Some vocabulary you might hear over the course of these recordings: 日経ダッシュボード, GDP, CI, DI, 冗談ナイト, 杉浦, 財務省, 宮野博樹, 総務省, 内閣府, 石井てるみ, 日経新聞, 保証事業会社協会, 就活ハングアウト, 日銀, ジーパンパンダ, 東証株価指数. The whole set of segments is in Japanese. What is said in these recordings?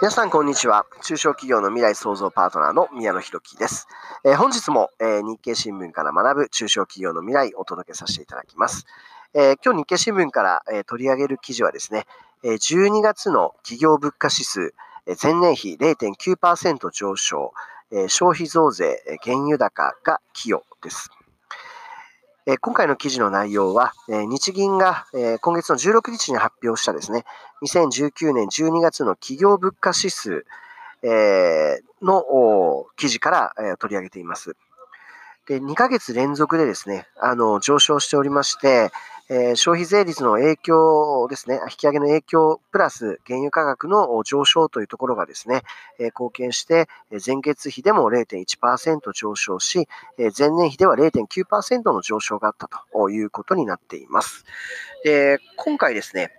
皆さんこんにちは。中小企業の未来創造パートナーの宮野博樹です。本日も、日経新聞から学ぶ中小企業の未来をお届けさせていただきます。今日日経新聞から、取り上げる記事はですね、12月の企業物価指数、前年比 0.9% 上昇、消費増税、原油高が寄与です。今回の記事の内容は、日銀が今月の16日に発表したですね、2019年12月の企業物価指数の記事から取り上げています。で、2ヶ月連続でですね、上昇しておりまして、消費税率の影響ですね、引き上げの影響プラス原油価格の上昇というところがですね、貢献して前月比でも 0.1% 上昇し、前年比では 0.9% の上昇があったということになっています。で、今回ですね、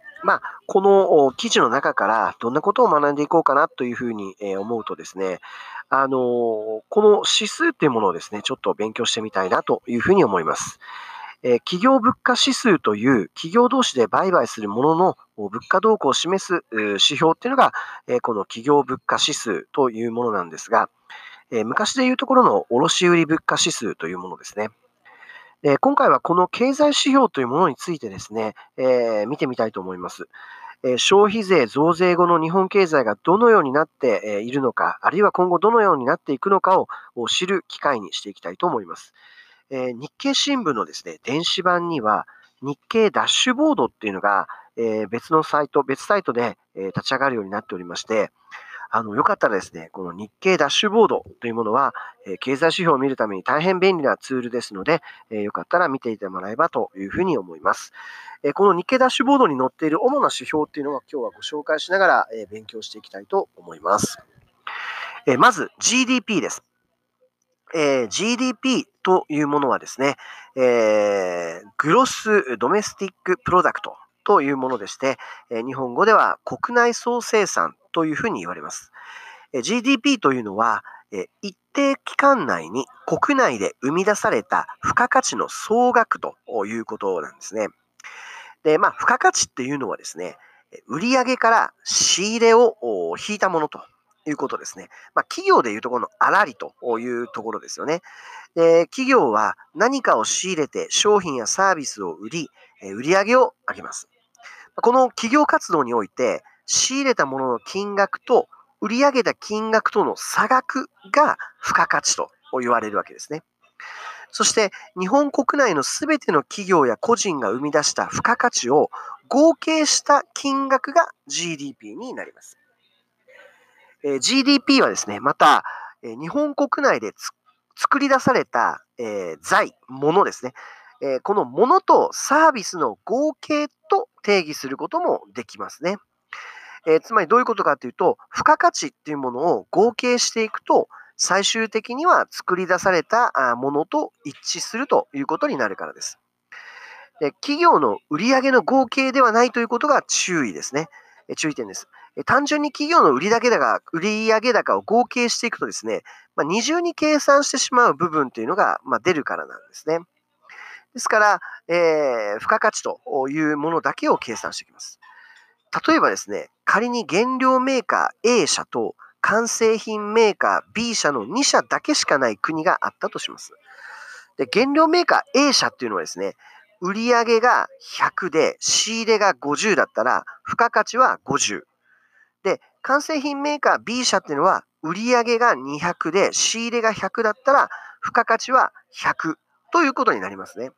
この記事の中からどんなことを学んでいこうかなというふうに思うとですね、この指数というものをですね、ちょっと勉強してみたいなというふうに思います。企業物価指数という企業同士で売買するものの物価動向を示す指標というのがこの企業物価指数というものなんですが、昔でいうところの卸売物価指数というものですね。今回はこの経済指標というものについてですね、見てみたいと思います。消費税増税後の日本経済がどのようになっているのか、あるいは今後どのようになっていくのかを知る機会にしていきたいと思います。日経新聞のですね、電子版には日経ダッシュボードっていうのが、別サイトで立ち上がるようになっておりまして、よかったらですね、この日経ダッシュボードというものは、経済指標を見るために大変便利なツールですので、よかったら見ていてもらえばというふうに思います。この日経ダッシュボードに載っている主な指標っていうのは今日はご紹介しながら勉強していきたいと思います。まず GDP です。GDP というものはですね、グロスドメスティックプロダクトというものでして、日本語では国内総生産というふうに言われます。GDP というのは、一定期間内に国内で生み出された付加価値の総額ということなんですね。で、付加価値っていうのはですね、売上から仕入れを引いたものということですね。企業でいうところの粗利というところですよね。企業は何かを仕入れて商品やサービスを売り、売上を上げます。この企業活動において、仕入れたものの金額と売上た金額との差額が付加価値と言われるわけですね。そして日本国内のすべての企業や個人が生み出した付加価値を合計した金額が GDP になります。GDP はですね、また日本国内で作り出された財、物ですね。この物とサービスの合計と定義することもできますね。つまりどういうことかというと、付加価値っていうものを合計していくと、最終的には作り出されたものと一致するということになるからです。で、企業の売上の合計ではないということが注意ですね。注意点です。単純に企業の売上高を合計していくとですね、二重に計算してしまう部分というのが出るからなんですね。ですから、付加価値というものだけを計算していきます。例えばですね、仮に原料メーカー A 社と完成品メーカー B 社の2社だけしかない国があったとします。で、原料メーカー A 社っていうのはですね、売上が100で仕入れが50だったら、付加価値は50。で、完成品メーカー B 社っていうのは、売上が200で仕入れが100だったら、付加価値は100ということになりますね。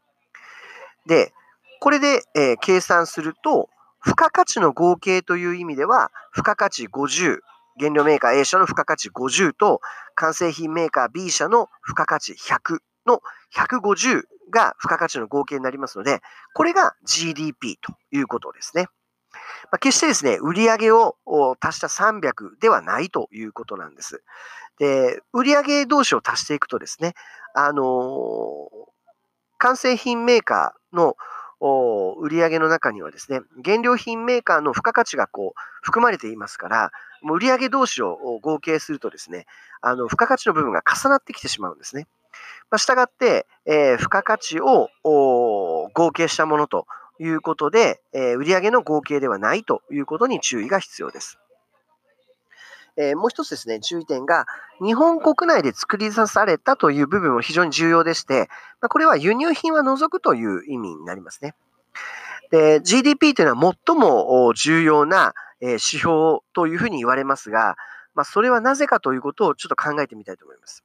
で、これで、計算すると、付加価値の合計という意味では、付加価値50、原料メーカー A 社の付加価値50と、完成品メーカー B 社の付加価値100の150が付加価値の合計になりますので、これが GDP ということですね。決してですね、売上を足した300ではないということなんです。で、売上同士を足していくとですね、完成品メーカーの売上の中にはですね、原料品メーカーの付加価値が含まれていますから、売上同士を合計するとですね、付加価値の部分が重なってきてしまうんですね。したがって、付加価値を合計したものということで、売上の合計ではないということに注意が必要です。もう一つですね、注意点が、日本国内で作り出されたという部分も非常に重要でして、これは輸入品は除くという意味になりますね。で、GDP というのは最も重要な指標というふうに言われますが、それはなぜかということをちょっと考えてみたいと思います。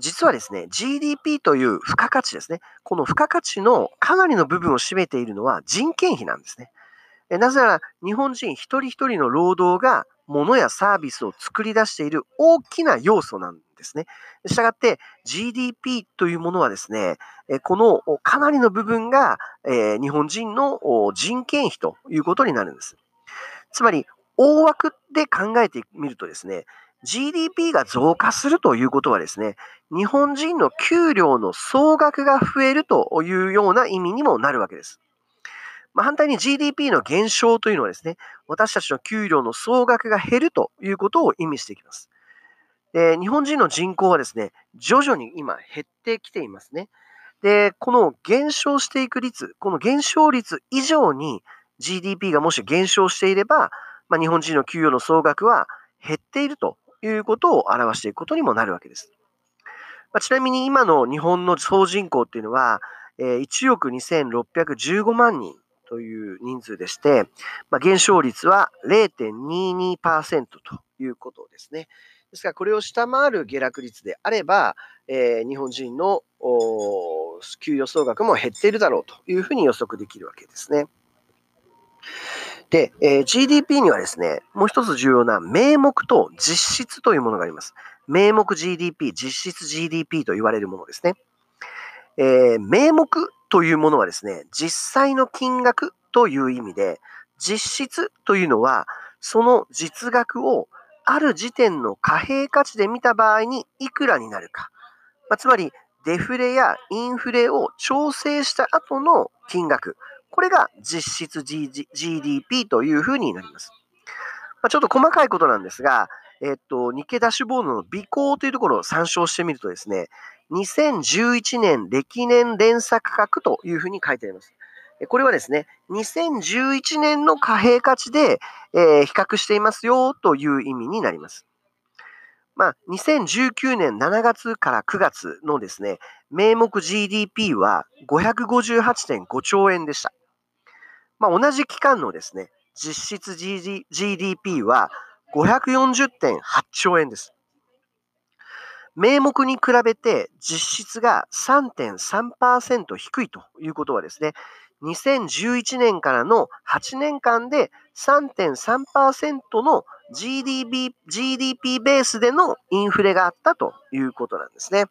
実はですね、GDP という付加価値ですね。この付加価値のかなりの部分を占めているのは人件費なんですね。なぜなら日本人一人一人の労働が物やサービスを作り出している大きな要素なんですね。したがって GDP というものはですね、このかなりの部分が日本人の人件費ということになるんです。つまり大枠で考えてみるとですね、GDP が増加するということはですね、日本人の給料の総額が増えるというような意味にもなるわけです。反対に GDP の減少というのはですね、私たちの給料の総額が減るということを意味していきます。で、日本人の人口はですね、徐々に今減ってきていますね。で、この減少していく率、この減少率以上に GDP がもし減少していれば、日本人の給与の総額は減っているということを表していくことにもなるわけです。ちなみに今の日本の総人口っていうのは、1億2615万人という人数でして、減少率は 0.22% ということですね。ですからこれを下回る下落率であれば、日本人の給与総額も減っているだろうというふうに予測できるわけですね。で、GDP にはですね、もう一つ重要な名目と実質というものがあります。名目 GDP、実質 GDP と言われるものですね。名目というものはですね、実際の金額という意味で、実質というのは、その実額をある時点の貨幣価値で見た場合にいくらになるか。つまり、デフレやインフレを調整した後の金額。これが実質 GDP というふうになります。ちょっと細かいことなんですが、日経ダッシュボードの備考というところを参照してみるとですね、2011年歴年連鎖価格というふうに書いてあります。これはですね、2011年の貨幣価値で、比較していますよという意味になります。2019年7月から9月のですね、名目 GDP は 558.5 兆円でした。同じ期間のですね、実質 GDP は 540.8 兆円です。名目に比べて実質が 3.3% 低いということはですね、2011年からの8年間で 3.3% の GDP ベースでのインフレがあったということなんですね。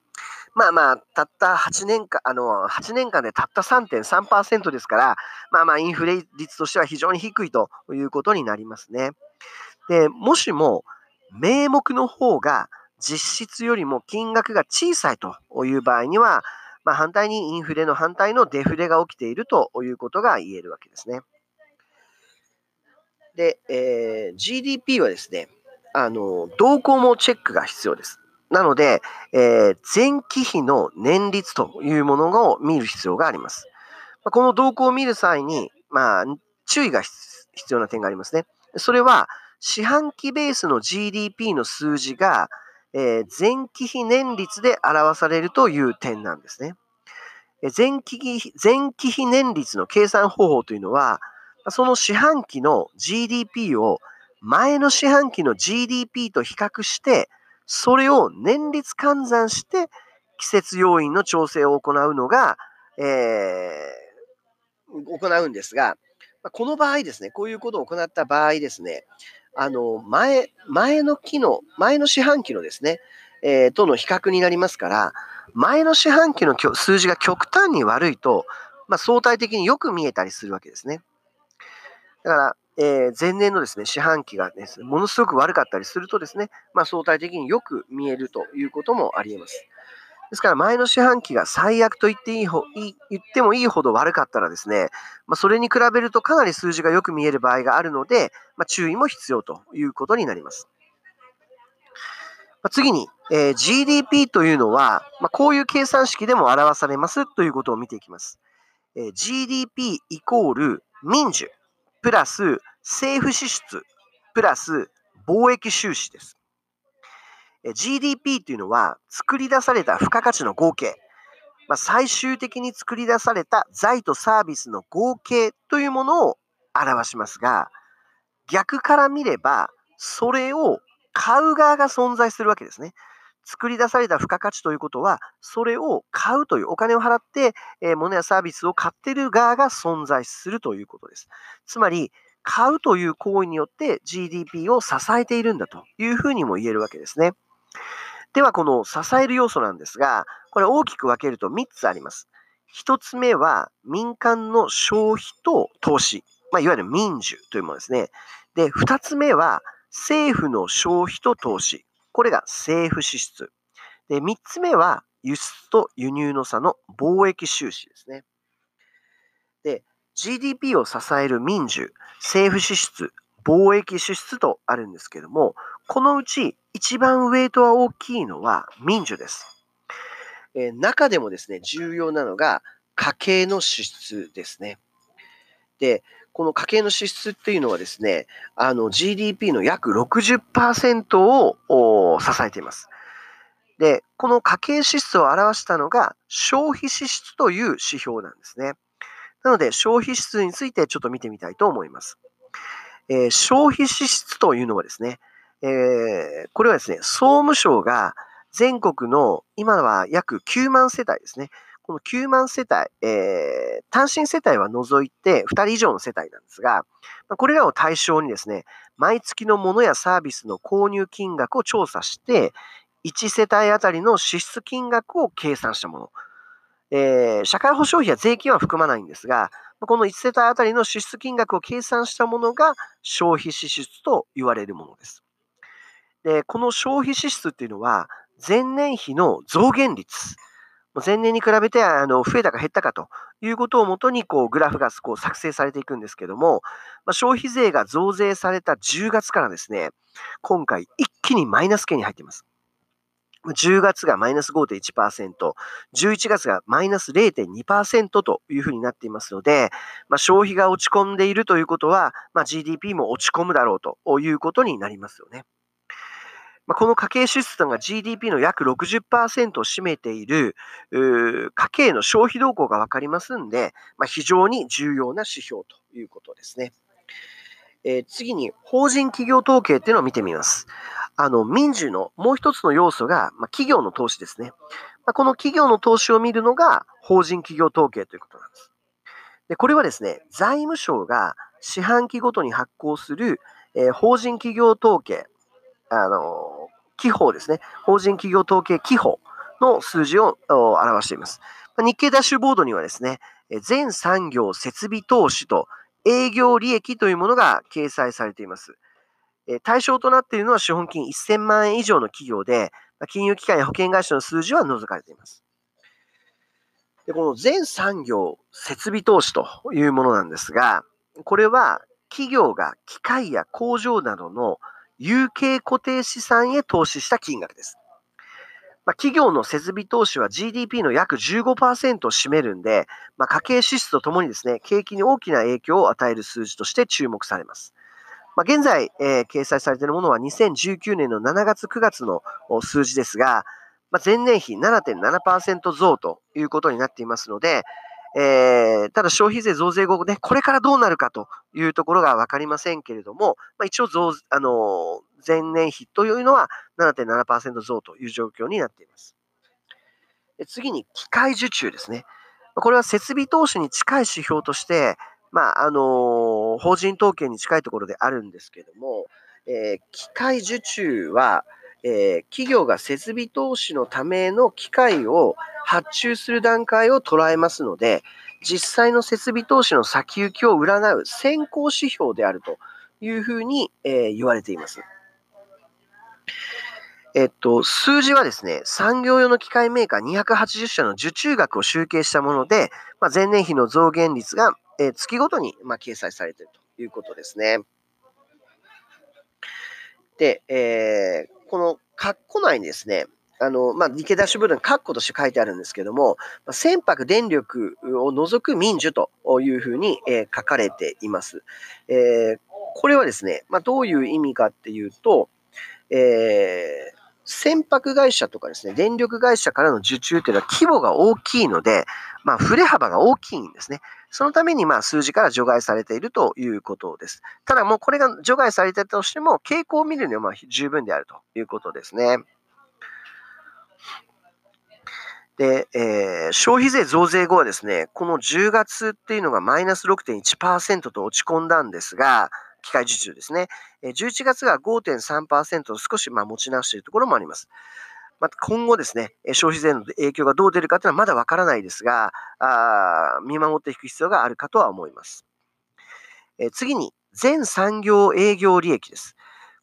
たった8年間でたった 3.3% ですから、インフレ率としては非常に低いということになりますね。で、もしも名目の方が実質よりも金額が小さいという場合には、反対にインフレの反対のデフレが起きているということが言えるわけですね。で、GDP はですね、動向もチェックが必要です。なので、前期比の年率というものを見る必要があります。この動向を見る際に、注意が必要な点がありますね。それは、四半期ベースの GDP の数字が、前期比年率で表されるという点なんですね。前期比年率の計算方法というのは、その四半期の GDP を前の四半期の GDP と比較して、それを年率換算して季節要因の調整を行うんですが、この場合ですね、こういうことを行った場合ですね、前の四半期のですね、との比較になりますから、前の四半期の数字が極端に悪いと、相対的によく見えたりするわけですね。だから、前年のですね、四半期がですね、ものすごく悪かったりするとですね、相対的によく見えるということもあり得ます。ですから、前の四半期が最悪と言ってもいいほど悪かったらですね、それに比べるとかなり数字がよく見える場合があるので、注意も必要ということになります。次に、GDP というのは、こういう計算式でも表されますということを見ていきます。GDP イコール民需プラス政府支出プラス貿易収支です。GDP というのは作り出された付加価値の合計、最終的に作り出された財とサービスの合計というものを表しますが、逆から見ればそれを買う側が存在するわけですね。作り出された付加価値ということは、それを買うというお金を払って、物やサービスを買っている側が存在するということです。つまり、買うという行為によって GDP を支えているんだというふうにも言えるわけですね。では、この支える要素なんですが、これ大きく分けると3つあります。1つ目は民間の消費と投資、いわゆる民需というものですね。で、2つ目は政府の消費と投資。これが政府支出。で、3つ目は輸出と輸入の差の貿易収支ですね。で、GDP を支える民需、政府支出、貿易支出とあるんですけども、このうち一番ウェイトは大きいのは民需です。中でもですね、重要なのが家計の支出ですね。で、この家計の支出っていうのはですね、GDP の約 60% を支えています。で、この家計支出を表したのが消費支出という指標なんですね。なので、消費支出についてちょっと見てみたいと思います。消費支出というのはですね、これはですね、総務省が全国の今は約9万世帯ですね。この9万世帯、単身世帯は除いて2人以上の世帯なんですが、これらを対象にですね、毎月のものやサービスの購入金額を調査して、1世帯あたりの支出金額を計算したもの。社会保障費や税金は含まないんですが、この1世帯あたりの支出金額を計算したものが消費支出と言われるものです。で、この消費支出っていうのは、前年比の増減率。前年に比べて増えたか減ったかということをもとにグラフが作成されていくんですけども、消費税が増税された10月からですね、今回一気にマイナス圏に入っています。10月がマイナス 5.1%、11月がマイナス 0.2% というふうになっていますので、消費が落ち込んでいるということは、GDP も落ち込むだろうということになりますよね。この家計支出が GDP の約 60% を占めている家計の消費動向が分かりますので、非常に重要な指標ということですね。次に法人企業統計というのを見てみます。民需のもう一つの要素が、企業の投資ですね。この企業の投資を見るのが法人企業統計ということなんです。で、これはですね、財務省が四半期ごとに発行する、法人企業統計、記法ですね。法人企業統計記法の数字を表しています。日経ダッシュボードにはですね、全産業設備投資と営業利益というものが掲載されています。対象となっているのは資本金1000万円以上の企業で、金融機関や保険会社の数字は除かれています。で、この全産業設備投資というものなんですが、これは企業が機械や工場などの有形固定資産へ投資した金額です。企業の設備投資は GDP の約 15% を占めるんで、家計支出とともにですね、景気に大きな影響を与える数字として注目されます。現在、掲載されているものは2019年の7月9月の数字ですが、前年比 7.7% 増ということになっていますので、ただ消費税増税後、これからどうなるかというところが分かりませんけれども、一応前年比というのは 7.7% 増という状況になっています。次に機械受注ですね。これは設備投資に近い指標として、法人統計に近いところであるんですけれども、機械受注は、企業が設備投資のための機械を発注する段階を捉えますので、実際の設備投資の先行きを占う先行指標であるというふうに、言われています。数字はですね、産業用の機械メーカー280社の受注額を集計したもので、前年比の増減率が、月ごとに、掲載されているということですね。で、この括弧内にですね、日経ダッシュボードに括弧として書いてあるんですけども、船舶電力を除く民需というふうに書かれています。これはですね、どういう意味かっていうと、船舶会社とかですね、電力会社からの受注というのは規模が大きいので、振れ幅が大きいんですね。そのために数字から除外されているということです。ただもうこれが除外されていたとしても、傾向を見るには十分であるということですね。で、消費税増税後はですね、この10月っていうのがマイナス 6.1% と落ち込んだんですが、機械受注ですね。11月が 5.3% と少し持ち直しているところもあります。また今後ですね、消費税の影響がどう出るかというのはまだわからないですが、見守っていく必要があるかとは思います。次に、全産業営業利益です。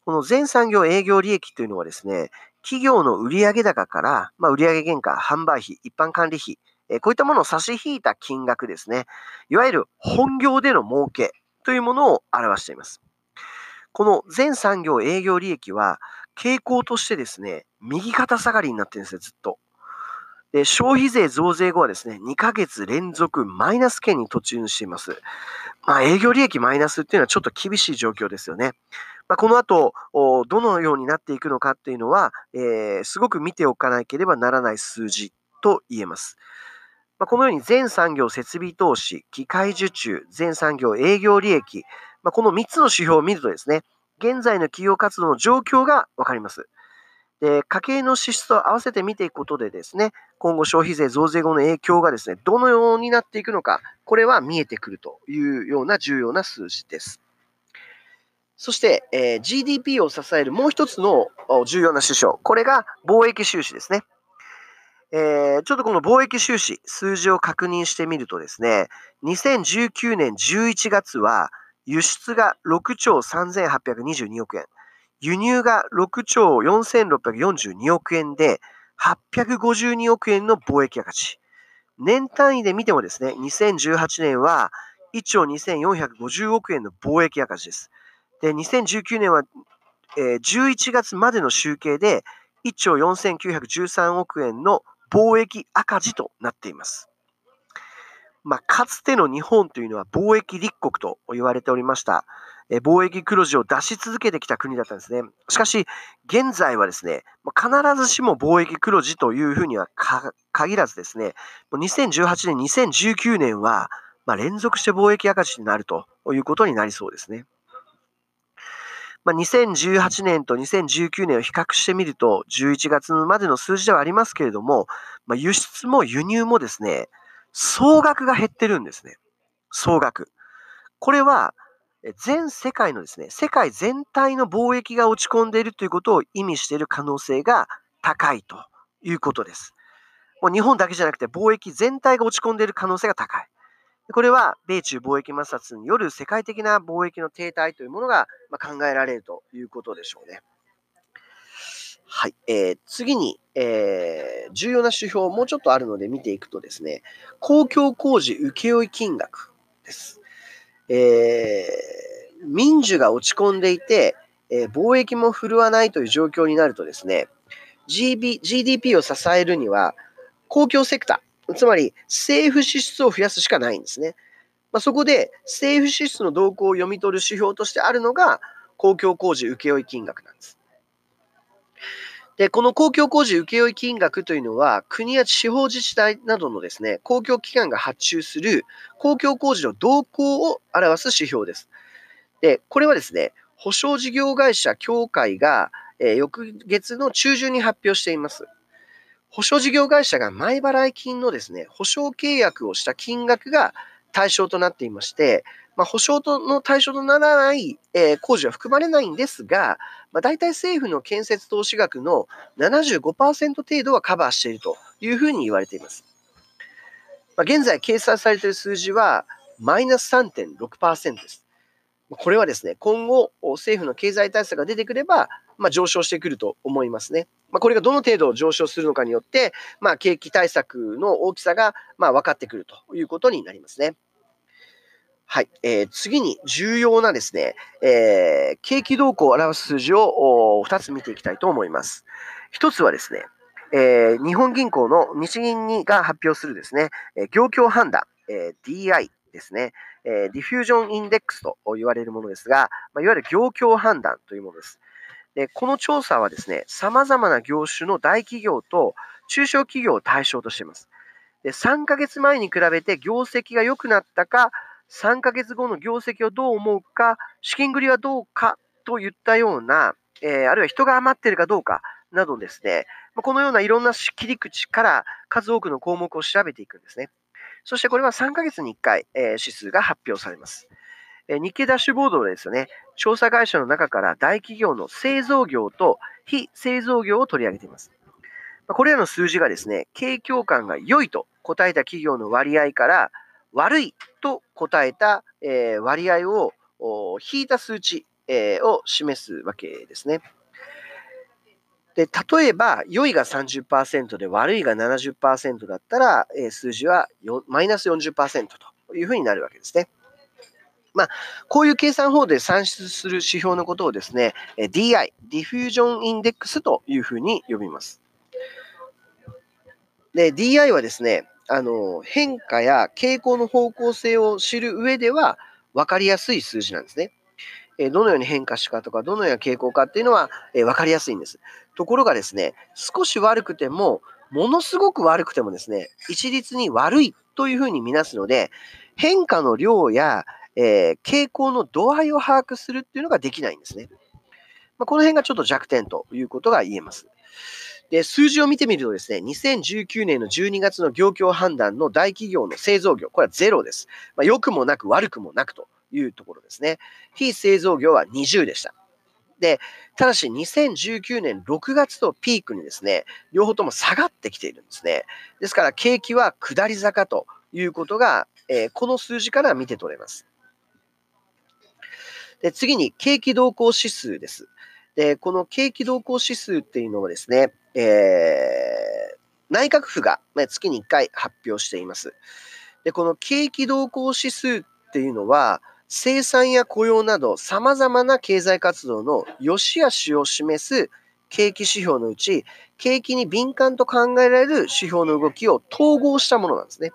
この全産業営業利益というのはですね、企業の売上高から、売上原価、販売費、一般管理費、こういったものを差し引いた金額ですね。いわゆる本業での儲けというものを表しています。この全産業営業利益は傾向としてですね、右肩下がりになってるんですよ、ずっと。で、消費税増税後はですね、2ヶ月連続マイナス圏に突入しています。営業利益マイナスっていうのはちょっと厳しい状況ですよね。この後、どのようになっていくのかっていうのは、すごく見ておかなければならない数字と言えます。このように全産業設備投資、機械受注、全産業営業利益、この3つの指標を見るとですね、現在の企業活動の状況がわかります。で、家計の支出と合わせて見ていくことでですね、今後消費税増税後の影響がですね、どのようになっていくのか、これは見えてくるというような重要な数字です。そして、GDP を支えるもう一つの重要な指標。これが貿易収支ですね。ちょっとこの貿易収支、数字を確認してみるとですね、2019年11月は輸出が6兆3822億円、輸入が6兆4642億円で852億円の貿易赤字。年単位で見てもですね、2018年は1兆2450億円の貿易赤字です。で、2019年は、11月までの集計で1兆4913億円の貿易赤字となっています。かつての日本というのは貿易立国と言われておりました。貿易黒字を出し続けてきた国だったんですね。しかし、現在はですね、必ずしも貿易黒字というふうには限らずですね、2018年、2019年は連続して貿易赤字になるということになりそうですね。2018年と2019年を比較してみると、11月までの数字ではありますけれども、輸出も輸入もですね、総額が減ってるんですね。総額。これは、全世界のですね、世界全体の貿易が落ち込んでいるということを意味している可能性が高いということです。日本だけじゃなくて、貿易全体が落ち込んでいる可能性が高い。これは米中貿易摩擦による世界的な貿易の停滞というものが考えられるということでしょうね。はい。次に、重要な指標、もうちょっとあるので見ていくとですね、公共工事請負金額です。民需が落ち込んでいて、貿易も振るわないという状況になるとですね、GDP を支えるには公共セクター、つまり政府支出を増やすしかないんですね。そこで政府支出の動向を読み取る指標としてあるのが公共工事請負金額なんです。で、この公共工事請負金額というのは国や地方自治体などのですね、公共機関が発注する公共工事の動向を表す指標です。で、これはですね、保証事業会社協会が翌月の中旬に発表しています。保証事業会社が前払い金のですね、保証契約をした金額が対象となっていまして、保証の対象とならない、工事は含まれないんですが、大体政府の建設投資額の 75% 程度はカバーしているというふうに言われています。現在計算されている数字はマイナス 3.6% です。これはですね、今後政府の経済対策が出てくれば、上昇してくると思いますね。これがどの程度上昇するのかによって、景気対策の大きさが分かってくるということになりますね。はい。次に重要なですね、景気動向を表す数字を2つ見ていきたいと思います。1つはですね、日本銀行の日銀が発表するですね、業況判断、DI ですね、ディフュージョンインデックスと言われるものですが、いわゆる業況判断というものです。で、この調査はですね、様々な業種の大企業と中小企業を対象としています。で、3ヶ月前に比べて業績が良くなったか、3ヶ月後の業績をどう思うか、資金繰りはどうかといったような、あるいは人が余っているかどうかなどですね、このようないろんな切り口から数多くの項目を調べていくんですね。そしてこれは3ヶ月に1回、指数が発表されます。日経ダッシュボードですよね、調査会社の中から大企業の製造業と非製造業を取り上げています。これらの数字がですね、景況感が良いと答えた企業の割合から悪いと答えた割合を引いた数値を示すわけですね。で、例えば良いが 30% で悪いが 70% だったら、数字はマイナス 40% というふうになるわけですね。こういう計算法で算出する指標のことをですね、DI、ディフュージョンインデックスというふうに呼びます。で、DI はですね、変化や傾向の方向性を知る上では分かりやすい数字なんですね。どのように変化したかとか、どのような傾向かっていうのは分かりやすいんです。ところがですね、少し悪くても、ものすごく悪くてもですね、一律に悪いというふうに見なすので、変化の量や傾向の度合いを把握するっていうのができないんですね。この辺がちょっと弱点ということが言えます。で、数字を見てみるとですね、2019年の12月の業況判断の大企業の製造業、これは0です。良くもなく悪くもなくというところですね。非製造業は20でした。で、ただし2019年6月とピークにですね、両方とも下がってきているんですね。ですから景気は下り坂ということが、この数字から見て取れます。で、次に景気動向指数です。で、この景気動向指数っていうのはですね、内閣府が月に1回発表しています。で、この景気動向指数っていうのは、生産や雇用など様々な経済活動の良し悪しを示す景気指標のうち、景気に敏感と考えられる指標の動きを統合したものなんですね。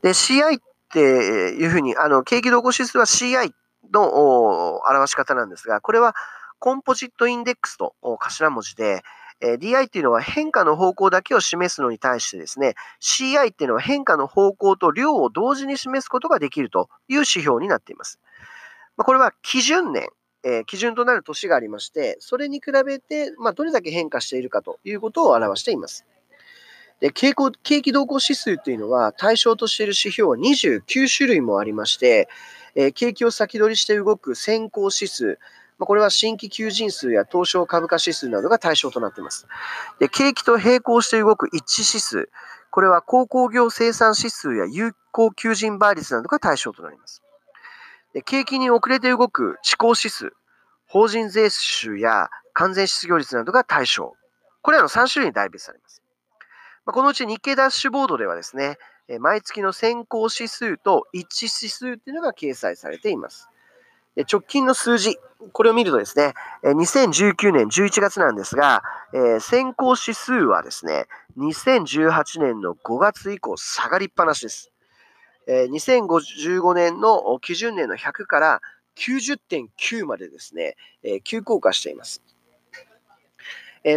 で、CI っていうふうに、景気動向指数は CI の表し方なんですが、これはコンポジットインデックスと頭文字で、DI っていうのは変化の方向だけを示すのに対してですね、CI っていうのは変化の方向と量を同時に示すことができるという指標になっています。これは基準年、基準となる年がありまして、それに比べてどれだけ変化しているかということを表しています。で、景気動向指数というのは対象としている指標は29種類もありまして、景気を先取りして動く先行指数、これは新規求人数や東証株価指数などが対象となっています。で、景気と並行して動く一致指数。これは鉱工業生産指数や有効求人倍率などが対象となります。で、景気に遅れて動く遅行指数。法人税収や完全失業率などが対象。これらの3種類に大別されます。このうち日経ダッシュボードではですね、毎月の先行指数と一致指数というのが掲載されています。直近の数字、これを見るとですね、2019年11月なんですが、先行指数はですね、2018年の5月以降下がりっぱなしです。2015年の基準年の100から 90.9 までですね、急降下しています。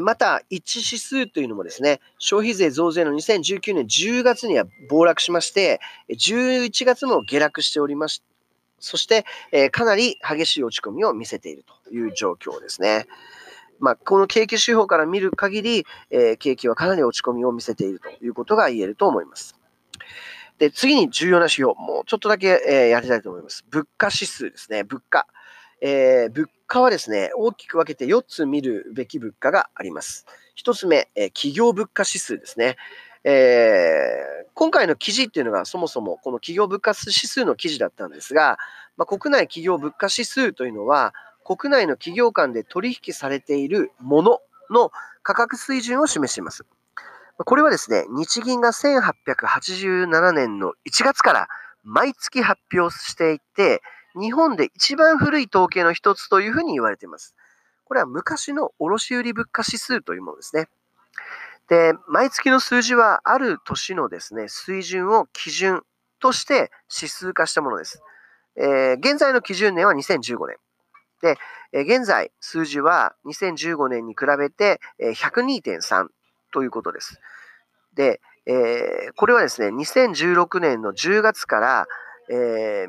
また、一致指数というのもですね、消費税増税の2019年10月には暴落しまして、11月も下落しておりまして、そして、かなり激しい落ち込みを見せているという状況ですね。この景気指標から見る限り、景気はかなり落ち込みを見せているということが言えると思います。で、次に重要な指標、もうちょっとだけ、やりたいと思います。物価指数ですね、物価。物価はですね、大きく分けて4つ見るべき物価があります。1つ目、企業物価指数ですね。今回の記事っていうのがそもそもこの企業物価指数の記事だったんですが、国内企業物価指数というのは国内の企業間で取引されているものの価格水準を示しています。これはですね、日銀が1887年の1月から毎月発表していて、日本で一番古い統計の一つというふうに言われています。これは昔の卸売物価指数というものですね。で、毎月の数字はある年のですね、水準を基準として指数化したものです。現在の基準年は2015年。で、現在数字は2015年に比べて 102.3 ということです。で、これはですね、2016年の10月から、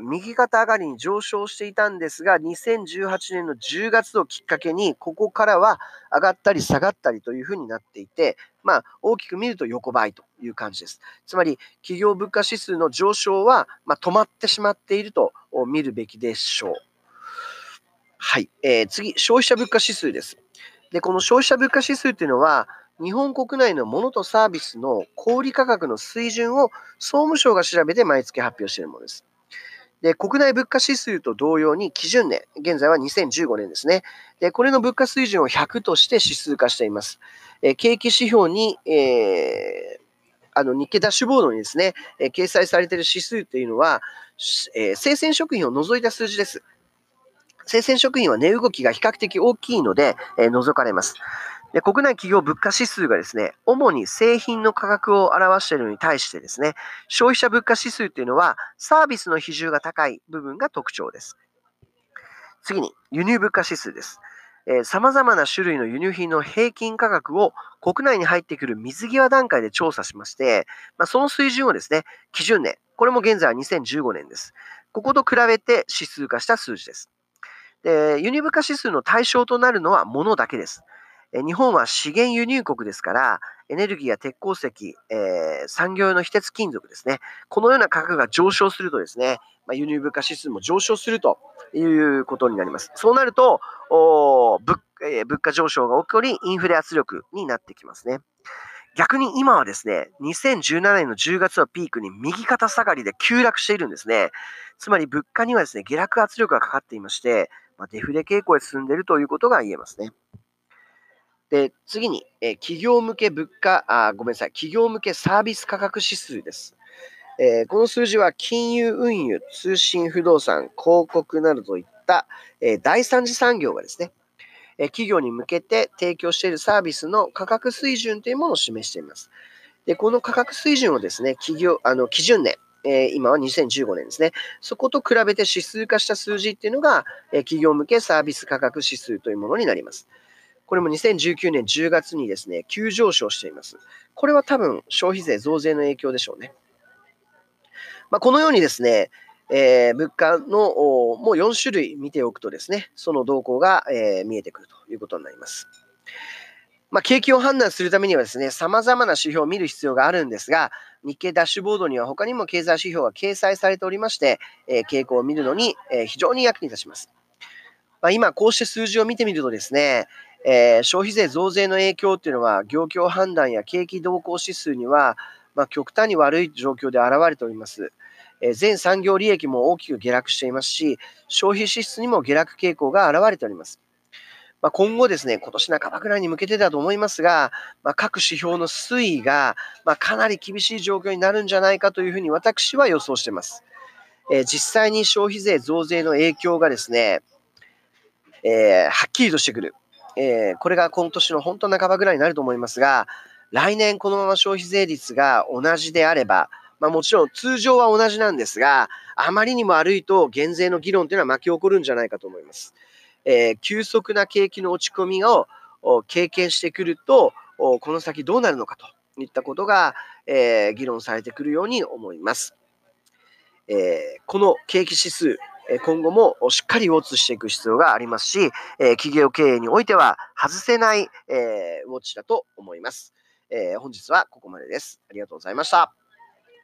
右肩上がりに上昇していたんですが、2018年の10月をきっかけに、ここからは上がったり下がったりというふうになっていて、まあ、大きく見ると横ばいという感じです。つまり、企業物価指数の上昇は、まあ、止まってしまっていると見るべきでしょう。はい。次、消費者物価指数です。で、この消費者物価指数というのは、日本国内の物とサービスの小売価格の水準を総務省が調べて毎月発表しているものです。で、国内物価指数と同様に基準年、現在は2015年ですね。で、これの物価水準を100として指数化しています。景気指標に、日経ダッシュボードにですね、掲載されている指数というのは、生鮮食品を除いた数字です。生鮮食品は値動きが比較的大きいので、除かれます。で、国内企業物価指数がですね、主に製品の価格を表しているのに対してですね、消費者物価指数というのはサービスの比重が高い部分が特徴です。次に、輸入物価指数です。様々な種類の輸入品の平均価格を国内に入ってくる水際段階で調査しまして、まあ、その水準をですね、基準年、これも現在は2015年です。ここと比べて指数化した数字です。で、輸入物価指数の対象となるのは物だけです。日本は資源輸入国ですから、エネルギーや鉄鉱石、産業用の非鉄金属ですね。このような価格が上昇するとですね、まあ、輸入物価指数も上昇するということになります。そうなると、物価上昇が起こり、インフレ圧力になってきますね。逆に今はですね、2017年の10月をピークに右肩下がりで急落しているんですね。つまり物価にはですね、下落圧力がかかっていまして、まあ、デフレ傾向へ進んでいるということが言えますね。で、次に、企業向けサービス価格指数です。この数字は金融運輸、通信不動産、広告などといった、第三次産業がですね、企業に向けて提供しているサービスの価格水準というものを示しています。で、この価格水準をですね、基準年、今は2015年ですね。そこと比べて指数化した数字っていうのが、企業向けサービス価格指数というものになります。これも2019年10月にですね、急上昇しています。これは多分消費税増税の影響でしょうね。まあ、このようにですね、物価のもう4種類見ておくとですね、その動向が、見えてくるということになります。まあ、景気を判断するためにはですね、様々な指標を見る必要があるんですが、日経ダッシュボードには他にも経済指標が掲載されておりまして、傾向を見るのに、非常に役に立ちます。まあ、今こうして数字を見てみるとですね、消費税増税の影響というのは業況判断や景気動向指数には、まあ、極端に悪い状況で現れております。全産業利益も大きく下落していますし、消費支出にも下落傾向が現れております。まあ、今後ですね、今年半ばくらいに向けてだと思いますが、まあ、各指標の推移が、まあ、かなり厳しい状況になるんじゃないかというふうに私は予想しています。実際に消費税増税の影響がですね、はっきりとしてくる。これが今年の本当半ばぐらいになると思いますが、来年このまま消費税率が同じであれば、まあ、もちろん通常は同じなんですが、あまりにも悪いと減税の議論というのは巻き起こるんじゃないかと思います。急速な景気の落ち込みを経験してくると、この先どうなるのかといったことが、議論されてくるように思います。この景気指数、今後もしっかりウォッチしていく必要がありますし、企業経営においては外せないウォッチだと思います。本日はここまでです。ありがとうございました。